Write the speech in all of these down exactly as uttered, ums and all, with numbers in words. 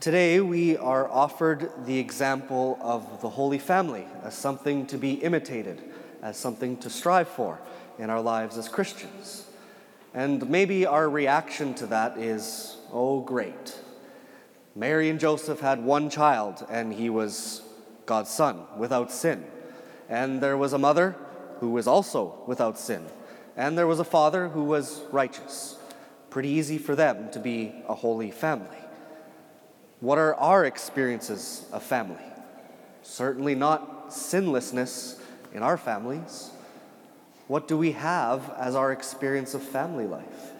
Today we are offered the example of the Holy Family as something to be imitated, as something to strive for in our lives as Christians. And maybe our reaction to that is, oh great, Mary and Joseph had one child and he was God's son, without sin. And there was a mother who was also without sin. And there was a father who was righteous. Pretty easy for them to be a holy family. What are our experiences of family? Certainly not sinlessness in our families. What do we have as our experience of family life?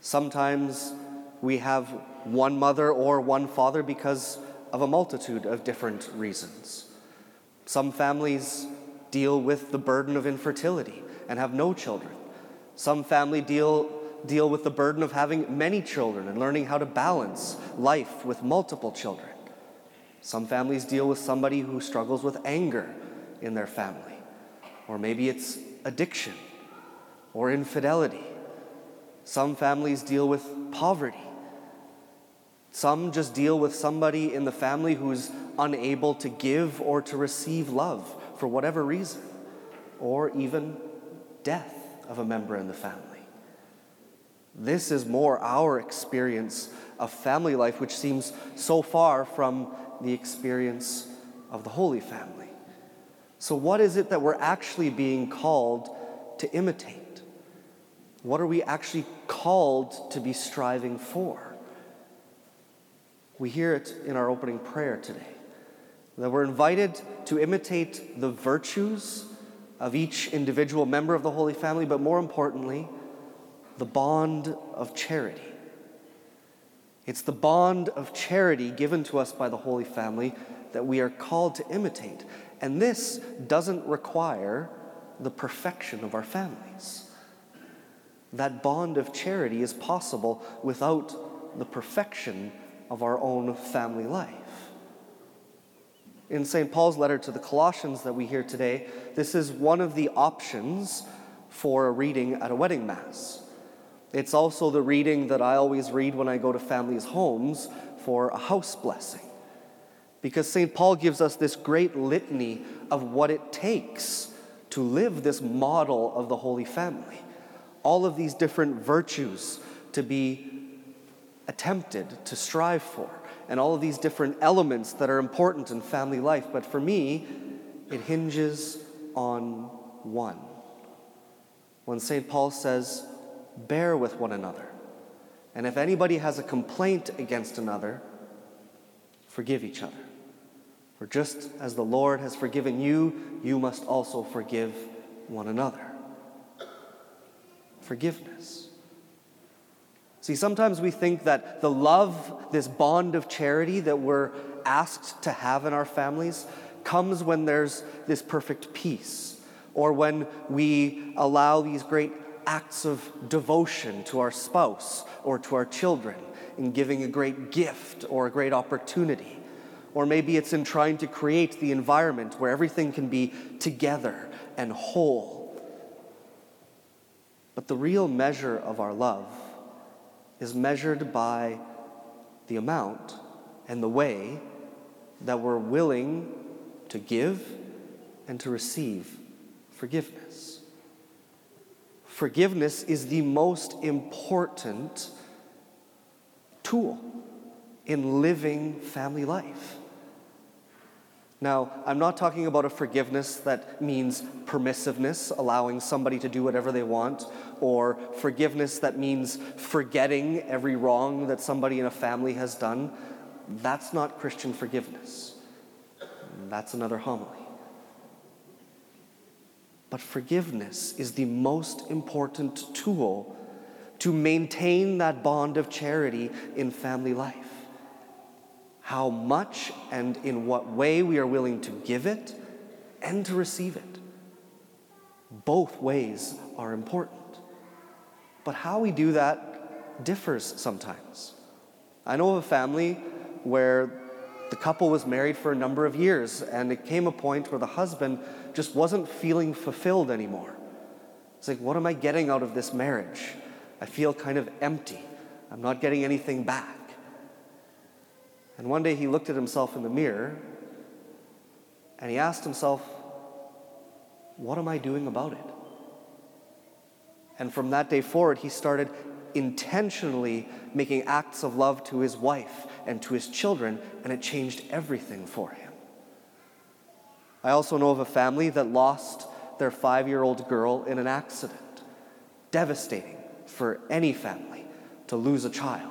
Sometimes we have one mother or one father because of a multitude of different reasons. Some families deal with the burden of infertility and have no children. Some family deal deal with the burden of having many children and learning how to balance life with multiple children. Some families deal with somebody who struggles with anger in their family, or maybe it's addiction or infidelity. Some families deal with poverty. Some just deal with somebody in the family who's unable to give or to receive love for whatever reason, or even death of a member in the family. This is more our experience of family life, which seems so far from the experience of the Holy Family. So what is it that we're actually being called to imitate? What are we actually called to be striving for? We hear it in our opening prayer today, that we're invited to imitate the virtues of each individual member of the Holy Family, but more importantly, the bond of charity. It's the bond of charity given to us by the Holy Family that we are called to imitate. And this doesn't require the perfection of our families. That bond of charity is possible without the perfection of our own family life. In Saint Paul's letter to the Colossians that we hear today, this is one of the options for a reading at a wedding mass. It's also the reading that I always read when I go to families' homes for a house blessing, because Saint Paul gives us this great litany of what it takes to live this model of the Holy Family. All of these different virtues to be attempted to strive for, and all of these different elements that are important in family life. But for me, it hinges on one. When Saint Paul says, bear with one another, and if anybody has a complaint against another, forgive each other. For just as the Lord has forgiven you, you must also forgive one another. Forgiveness. See, sometimes we think that the love, this bond of charity that we're asked to have in our families, comes when there's this perfect peace, or when we allow these great acts of devotion to our spouse or to our children in giving a great gift or a great opportunity. Or maybe it's in trying to create the environment where everything can be together and whole. But the real measure of our love is measured by the amount and the way that we're willing to give and to receive forgiveness. Forgiveness is the most important tool in living family life. Now, I'm not talking about a forgiveness that means permissiveness, allowing somebody to do whatever they want, or forgiveness that means forgetting every wrong that somebody in a family has done. That's not Christian forgiveness. That's another homily. But forgiveness is the most important tool to maintain that bond of charity in family life. How much and in what way we are willing to give it and to receive it. Both ways are important. But how we do that differs sometimes. I know of a family where the couple was married for a number of years, and it came a point where the husband just wasn't feeling fulfilled anymore. It's like, what am I getting out of this marriage? I feel kind of empty. I'm not getting anything back. And one day he looked at himself in the mirror and he asked himself, what am I doing about it? And from that day forward, he started intentionally making acts of love to his wife and to his children, and it changed everything for him. I also know of a family that lost their five-year-old girl in an accident. Devastating for any family to lose a child.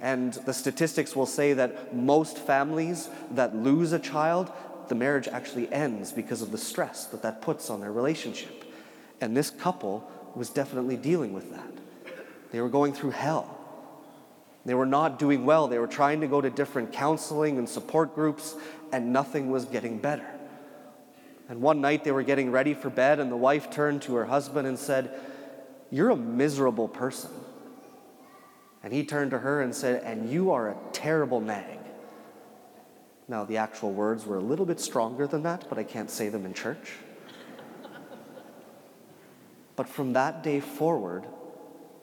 And the statistics will say that most families that lose a child, the marriage actually ends because of the stress that that puts on their relationship. And this couple was definitely dealing with that. They were going through hell. They were not doing well. They were trying to go to different counseling and support groups, and nothing was getting better. And one night they were getting ready for bed, and the wife turned to her husband and said, "You're a miserable person." And he turned to her and said, "And you are a terrible nag." Now, the actual words were a little bit stronger than that, but I can't say them in church. But from that day forward,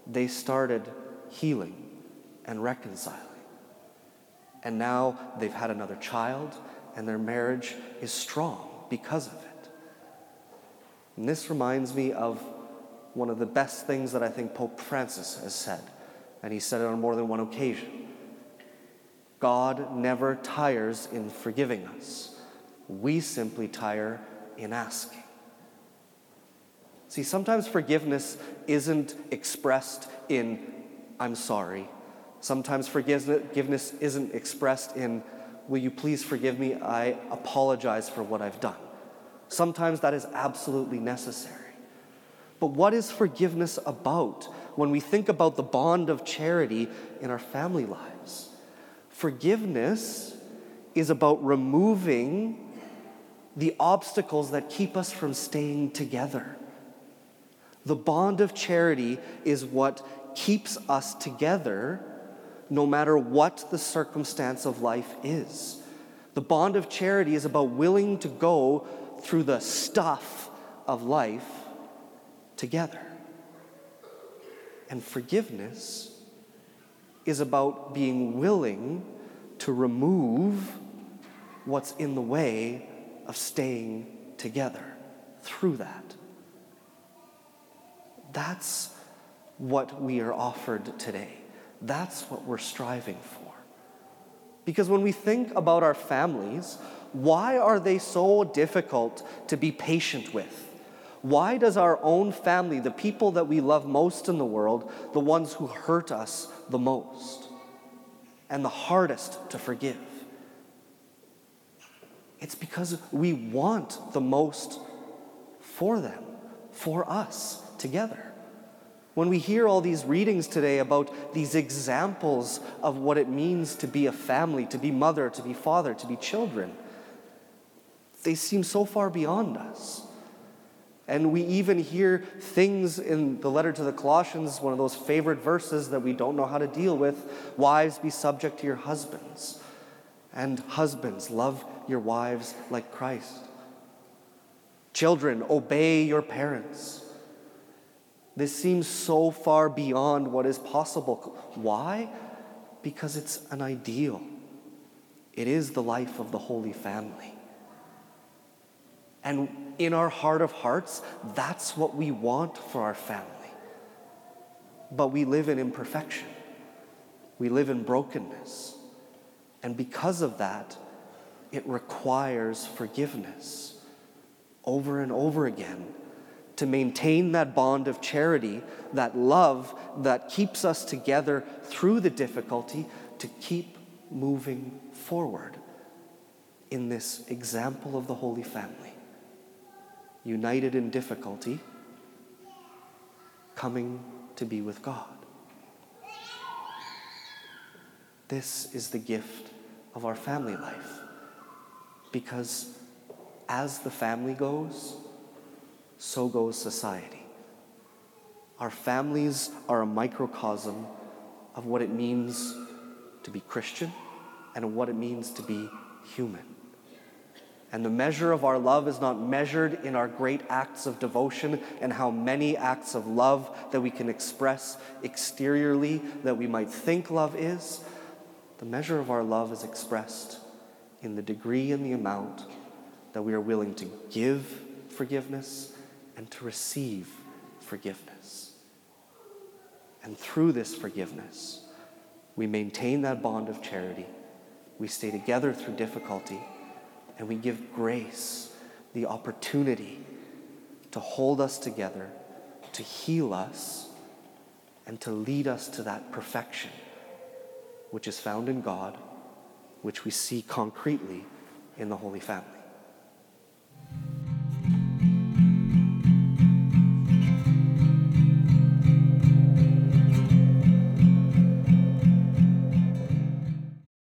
they started healing and reconciling. And now they've had another child, and their marriage is strong because of it. And this reminds me of one of the best things that I think Pope Francis has said, and he said it on more than one occasion. God never tires in forgiving us. We simply tire in asking. See, sometimes forgiveness isn't expressed in, "I'm sorry." Sometimes forgiveness isn't expressed in, "Will you please forgive me? I apologize for what I've done." Sometimes that is absolutely necessary. But what is forgiveness about when we think about the bond of charity in our family lives? Forgiveness is about removing the obstacles that keep us from staying together. The bond of charity is what keeps us together no matter what the circumstance of life is. The bond of charity is about willing to go through the stuff of life together. And forgiveness is about being willing to remove what's in the way of staying together through that. That's what we are offered today. That's what we're striving for. Because when we think about our families, why are they so difficult to be patient with? Why does our own family, the people that we love most in the world, the ones who hurt us the most and the hardest to forgive? It's because we want the most for them, for us together. When we hear all these readings today about these examples of what it means to be a family, to be mother, to be father, to be children, they seem so far beyond us. And we even hear things in the letter to the Colossians, one of those favorite verses that we don't know how to deal with, "Wives, be subject to your husbands," and "Husbands, love your wives like Christ." "Children, obey your parents." This seems so far beyond what is possible. Why? Because it's an ideal. It is the life of the Holy Family. And in our heart of hearts, that's what we want for our family. But we live in imperfection. We live in brokenness. And because of that, it requires forgiveness over and over again to maintain that bond of charity, that love that keeps us together through the difficulty, to keep moving forward in this example of the Holy Family. United in difficulty, coming to be with God. This is the gift of our family life, because as the family goes, so goes society. Our families are a microcosm of what it means to be Christian and what it means to be human. And the measure of our love is not measured in our great acts of devotion and how many acts of love that we can express exteriorly that we might think love is. the measure of our love is expressed in the degree and the amount that we are willing to give forgiveness and to receive forgiveness. And through this forgiveness, we maintain that bond of charity. We stay together through difficulty, and we give grace the opportunity to hold us together, to heal us, and to lead us to that perfection which is found in God, which we see concretely in the Holy Family.